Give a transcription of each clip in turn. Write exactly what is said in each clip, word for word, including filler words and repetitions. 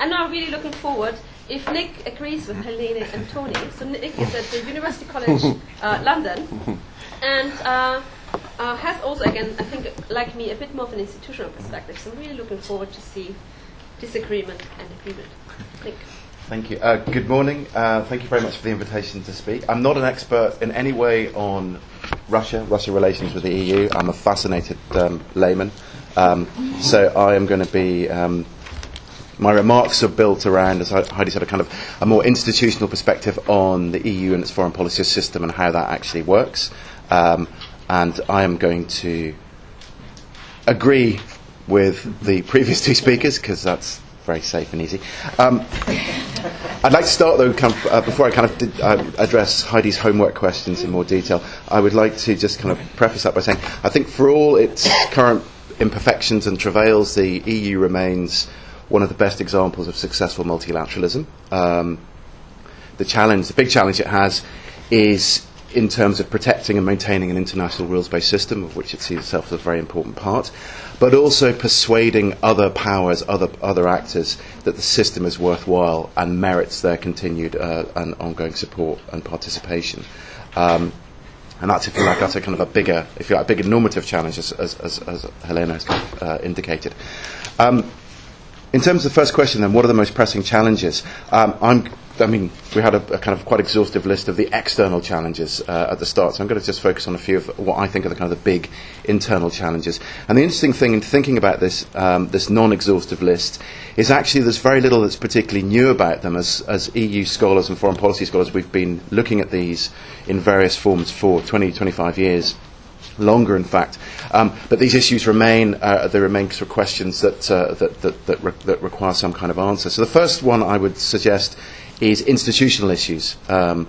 I'm now really looking forward if Nick agrees with Helene and Tony. So Nick is at the University College uh, London, and uh, uh, has also, again, I think, like me, a bit more of an institutional perspective. So I'm really looking forward to see disagreement and agreement. Nick. Thank you. Uh, good morning. Uh, thank you very much for the invitation to speak. I'm not an expert in any way on Russia, Russia relations with the E U. I'm a fascinated um, layman. Um, so I am going to be, um, my remarks are built around, as Heidi said, a kind of a more institutional perspective on the E U and its foreign policy system and how that actually works. Um, and I am going to agree with the previous two speakers, because that's very safe and easy. Um, I'd like to start, though, kind of, uh, before I kind of did, uh, address Heidi's homework questions in more detail, I would like to just kind of preface that by saying I think for all its current imperfections and travails, the E U remains one of the best examples of successful multilateralism. Um, the challenge, the big challenge it has is in terms of protecting and maintaining an international rules-based system, of which it sees itself as a very important part, but also persuading other powers, other other actors, that the system is worthwhile and merits their continued uh, and ongoing support and participation. Um, and that's, if you like, that's a kind of a bigger, if you like, a bigger normative challenge, as, as, as, as Helena has uh, indicated. Um, in terms of the first question, then, what are the most pressing challenges? Um, I'm, I mean, we had a, a kind of quite exhaustive list of the external challenges uh, at the start, so I'm going to just focus on a few of what I think are the kind of the big internal challenges. And the interesting thing in thinking about this, um, this non-exhaustive list, is actually there's very little that's particularly new about them. As, as E U scholars and foreign policy scholars, we've been looking at these in various forms for twenty, twenty-five years, longer in fact. Um, but these issues remain, uh, they remain sort of questions that, uh, that, that, that, re that require some kind of answer. So the first one I would suggest is institutional issues. Um,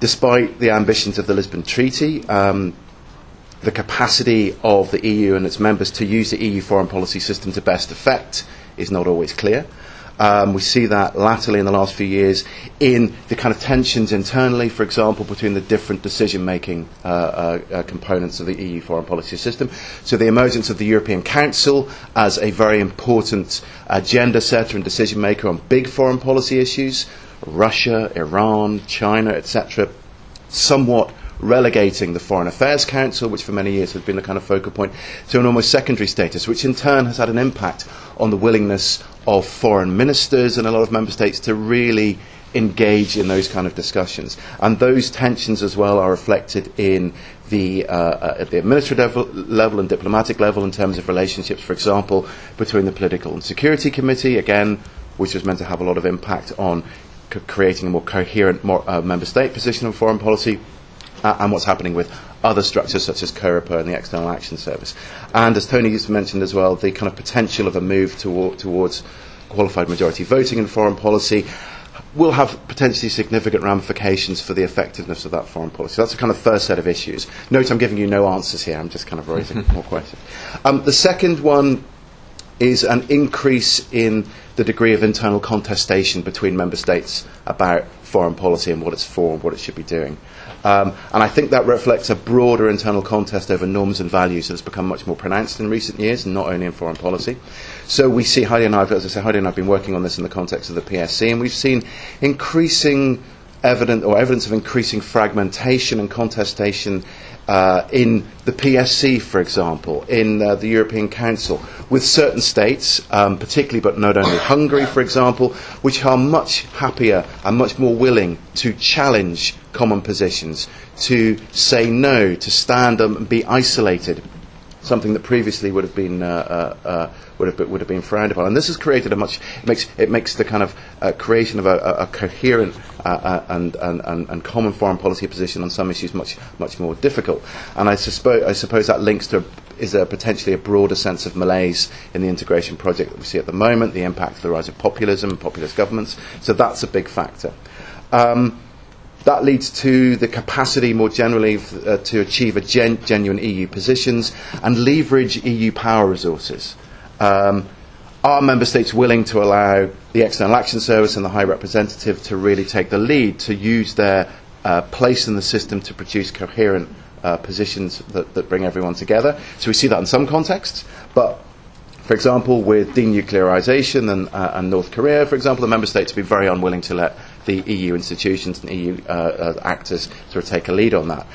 despite the ambitions of the Lisbon Treaty, um, the capacity of the E U and its members to use the E U foreign policy system to best effect is not always clear. Um, we see that latterly in the last few years in the kind of tensions internally, for example, between the different decision-making uh, uh, uh, components of the E U foreign policy system. So the emergence of the European Council as a very important agenda setter and decision-maker on big foreign policy issues, Russia, Iran, China, et cetera, somewhat relegating the Foreign Affairs Council, which for many years has been the kind of focal point, to an almost secondary status, which in turn has had an impact on the willingness of foreign ministers and a lot of member states to really engage in those kind of discussions. And those tensions as well are reflected in the, uh, at the administrative level and diplomatic level in terms of relationships, for example, between the Political and Security Committee, again, which was meant to have a lot of impact on c creating a more coherent more, uh, member state position on foreign policy, Uh, and what's happening with other structures such as COREPER and the External Action Service. And as Tony has mentioned as well, the kind of potential of a move toward, towards qualified majority voting in foreign policy will have potentially significant ramifications for the effectiveness of that foreign policy. That's the kind of first set of issues. Note I'm giving you no answers here, I'm just kind of raising more questions. Um, the second one is an increase in the degree of internal contestation between member states about foreign policy and what it's for and what it should be doing. Um, and I think that reflects a broader internal contest over norms and values that's become much more pronounced in recent years, not only in foreign policy. So we see, Heidi and I, as I say, Heidi and I have been working on this in the context of the P S C, and we've seen increasing evidence, or evidence of increasing fragmentation and contestation uh, in the P S C, for example, in uh, the European Council, with certain states, um, particularly but not only Hungary, for example, which are much happier and much more willing to challenge common positions, to say no, to stand up and be isolated, something that previously would have been uh, uh, uh, would have been, would have been frowned upon. And this has created a much it makes it makes the kind of uh, creation of a, a coherent uh, and, and and common foreign policy position on some issues much much more difficult. And I suppose I suppose that links to is there potentially a broader sense of malaise in the integration project that we see at the moment, the impact of the rise of populism and populist governments. So that's a big factor. Um, That leads to the capacity more generally uh, to achieve a gen genuine E U positions and leverage E U power resources. Um, are member states willing to allow the External Action Service and the High Representative to really take the lead, to use their uh, place in the system to produce coherent uh, positions that, that bring everyone together? So we see that in some contexts, but For example, with denuclearisation and, uh, and North Korea, for example, the member states would be very unwilling to let the E U institutions and E U uh, uh, actors sort of take a lead on that.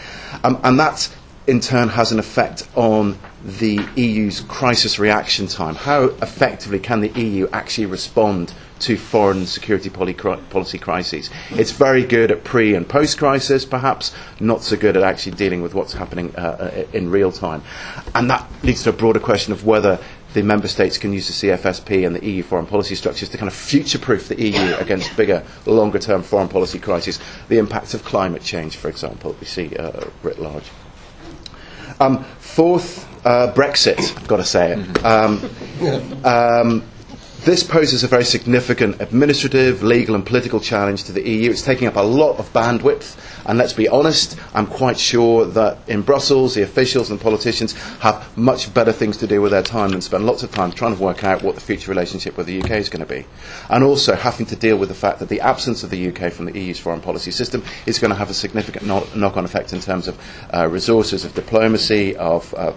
Um, and that, in turn, has an effect on the E U's crisis reaction time. How effectively can the E U actually respond to foreign security policy crises? It's very good at pre- and post-crisis, perhaps, not so good at actually dealing with what's happening uh, in real time. And that leads to a broader question of whether the member states can use the C F S P and the E U foreign policy structures to kind of future-proof the E U against bigger, longer-term foreign policy crises, the impacts of climate change, for example, that we see uh, writ large. Um, fourth, uh, Brexit, I've got to say it. Um, um, This poses a very significant administrative, legal and political challenge to the E U. It's taking up a lot of bandwidth, and let's be honest, I'm quite sure that in Brussels, the officials and politicians have much better things to do with their time than spend lots of time trying to work out what the future relationship with the U K is going to be. And also having to deal with the fact that the absence of the U K from the E U's foreign policy system is going to have a significant no- knock-on effect in terms of uh, resources, of diplomacy, of uh,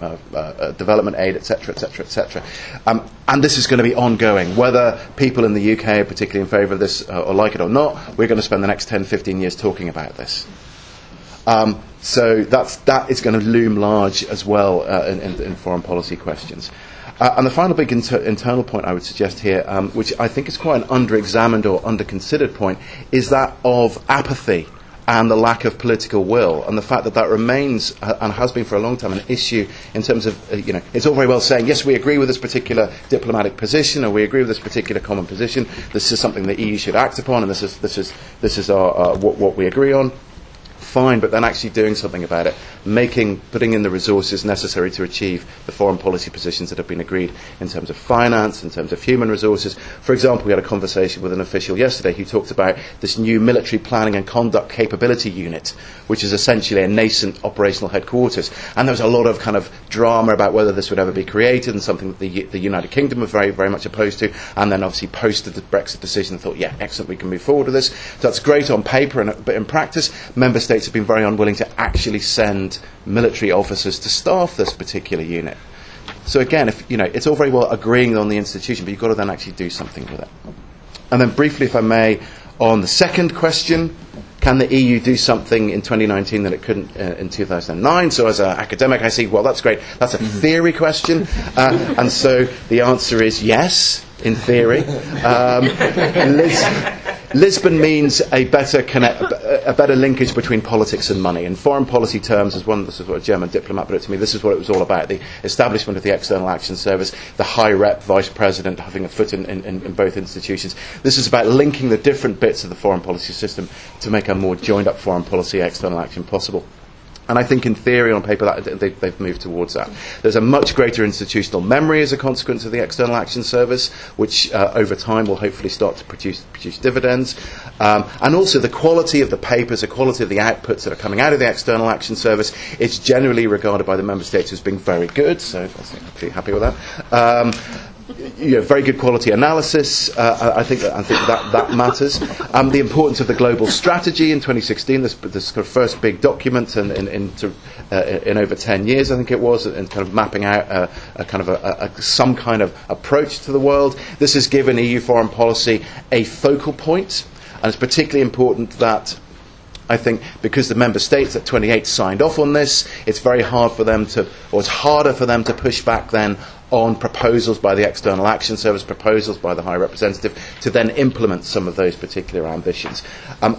Uh, uh, development aid, et cetera, et cetera, et cetera. Um, and this is going to be ongoing. Whether people in the U K are particularly in favour of this uh, or like it or not, we're going to spend the next ten, fifteen years talking about this. Um, so that's, that is going to loom large as well uh, in, in, in foreign policy questions. Uh, and the final big inter- internal point I would suggest here, um, which I think is quite an under-examined or under-considered point, is that of apathy and the lack of political will, and the fact that that remains, uh, and has been for a long time, an issue in terms of, uh, you know, it's all very well saying, yes, we agree with this particular diplomatic position, or we agree with this particular common position, this is something the E U should act upon, and this is, this is, this is our, uh, what, what we agree on. Fine, but then actually doing something about it, making, putting in the resources necessary to achieve the foreign policy positions that have been agreed in terms of finance, in terms of human resources. For example, we had a conversation with an official yesterday who talked about this new military planning and conduct capability unit, which is essentially a nascent operational headquarters. And there was a lot of kind of drama about whether this would ever be created, and something that the, the United Kingdom were very, very much opposed to. And then obviously posted the Brexit decision and thought, yeah, excellent, we can move forward with this. So that's great on paper, and, but in practice, member states have been very unwilling to actually send military officers to staff this particular unit. So again, if, you know, it's all very well agreeing on the institution, but you've got to then actually do something with it. And then briefly, if I may, on the second question, can the E U do something in twenty nineteen that it couldn't uh, in two thousand nine? So as an academic, I see, well, that's great. That's a theory question. Uh, and so the answer is yes, in theory. Um, Liz- Lisbon means a better, connect, a better linkage between politics and money. In foreign policy terms, as one, this is what a German diplomat put it to me, this is what it was all about, the establishment of the External Action Service, the high rep, vice president, having a foot in, in, in both institutions. This is about linking the different bits of the foreign policy system to make a more joined-up foreign policy, external action possible. And I think in theory, on paper, that they, they've moved towards that. There's a much greater institutional memory as a consequence of the External Action Service, which uh, over time will hopefully start to produce, produce dividends. Um, and also the quality of the papers, the quality of the outputs that are coming out of the External Action Service, it's generally regarded by the member states as being very good, so I'm pretty happy with that. Um, You know, very good quality analysis. Uh, I think that, I think that, that matters. Um, the importance of the global strategy in twenty sixteen, this, this kind of first big document in in, in, to, uh, in over ten years, I think it was, and kind of mapping out a, a kind of a, a, some kind of approach to the world. This has given E U foreign policy a focal point, and it's particularly important that. I think because the member states at twenty-eight signed off on this, it's very hard for them to, or it's harder for them to push back then on proposals by the External Action Service, proposals by the High Representative, to then implement some of those particular ambitions. Um,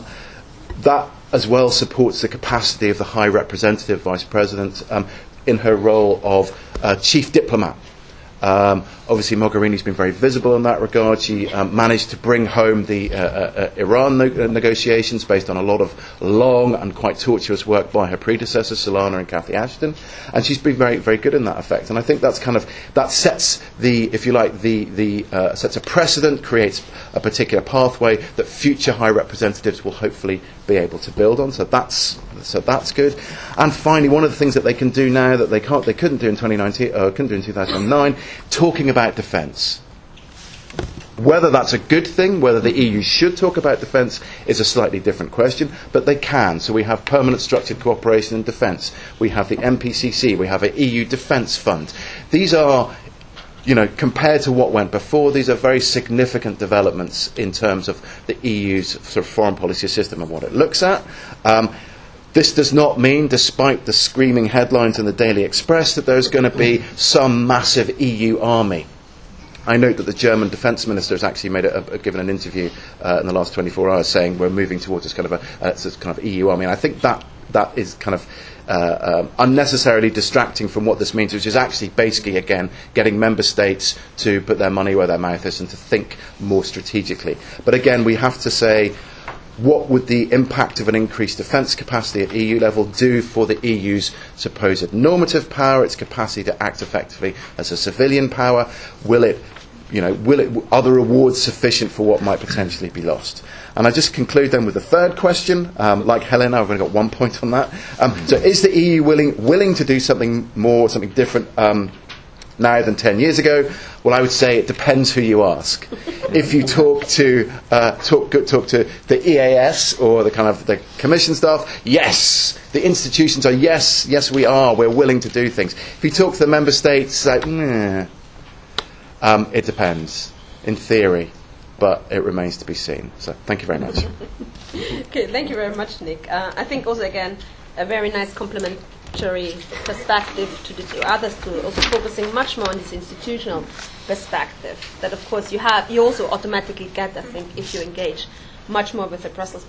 that as well supports the capacity of the High Representative, Vice President, um, in her role of uh, chief diplomat. Um, obviously, Mogherini's been very visible in that regard. She um, managed to bring home the uh, uh, Iran no- negotiations based on a lot of long and quite tortuous work by her predecessors, Solana and Cathy Ashton, and she's been very, very good in that effect. And I think that's kind of that sets the, if you like, the the uh, sets a precedent, creates a particular pathway that future high representatives will hopefully be able to build on. So that's so that's good. And finally, one of the things that they can do now that they can't, they couldn't do in twenty nineteen, uh, couldn't do in two thousand nine. Talking about defence. Whether that's a good thing, whether the E U should talk about defence is a slightly different question, but they can. So we have Permanent Structured Cooperation in Defence. We have the M P C C. We have an E U Defence Fund. These are you know, compared to what went before, these are very significant developments in terms of the E U's sort of foreign policy system and what it looks at. Um, This does not mean, despite the screaming headlines in the Daily Express, that there's going to be some massive E U army. I note that the German defence minister has actually made a, a, given an interview uh, in the last twenty-four hours saying we're moving towards this kind of a uh, this kind of E U army. And I think that that is kind of uh, um, unnecessarily distracting from what this means, which is actually basically, again, getting member states to put their money where their mouth is and to think more strategically. But again, we have to say, what would the impact of an increased defence capacity at E U level do for the E U's supposed normative power, its capacity to act effectively as a civilian power? Will it, you know, will it, are the rewards sufficient for what might potentially be lost? And I just conclude then with the third question. Um, like Helena, I've only got one point on that. Um, so is the E U willing willing to do something more, something different um, now than ten years ago? Well, I would say it depends who you ask. If you talk to uh, talk talk to the E A S or the kind of the Commission staff, yes, the institutions are yes, yes we are, we're willing to do things. If you talk to the member states, like, nah. um, it depends, in theory, but it remains to be seen. So, thank you very much. Okay, thank you very much, Nick. Uh, I think also again a very nice compliment. Perspective to, the, to others to also focusing much more on this institutional perspective that of course you have you also automatically get, I think, if you engage much more with the Brussels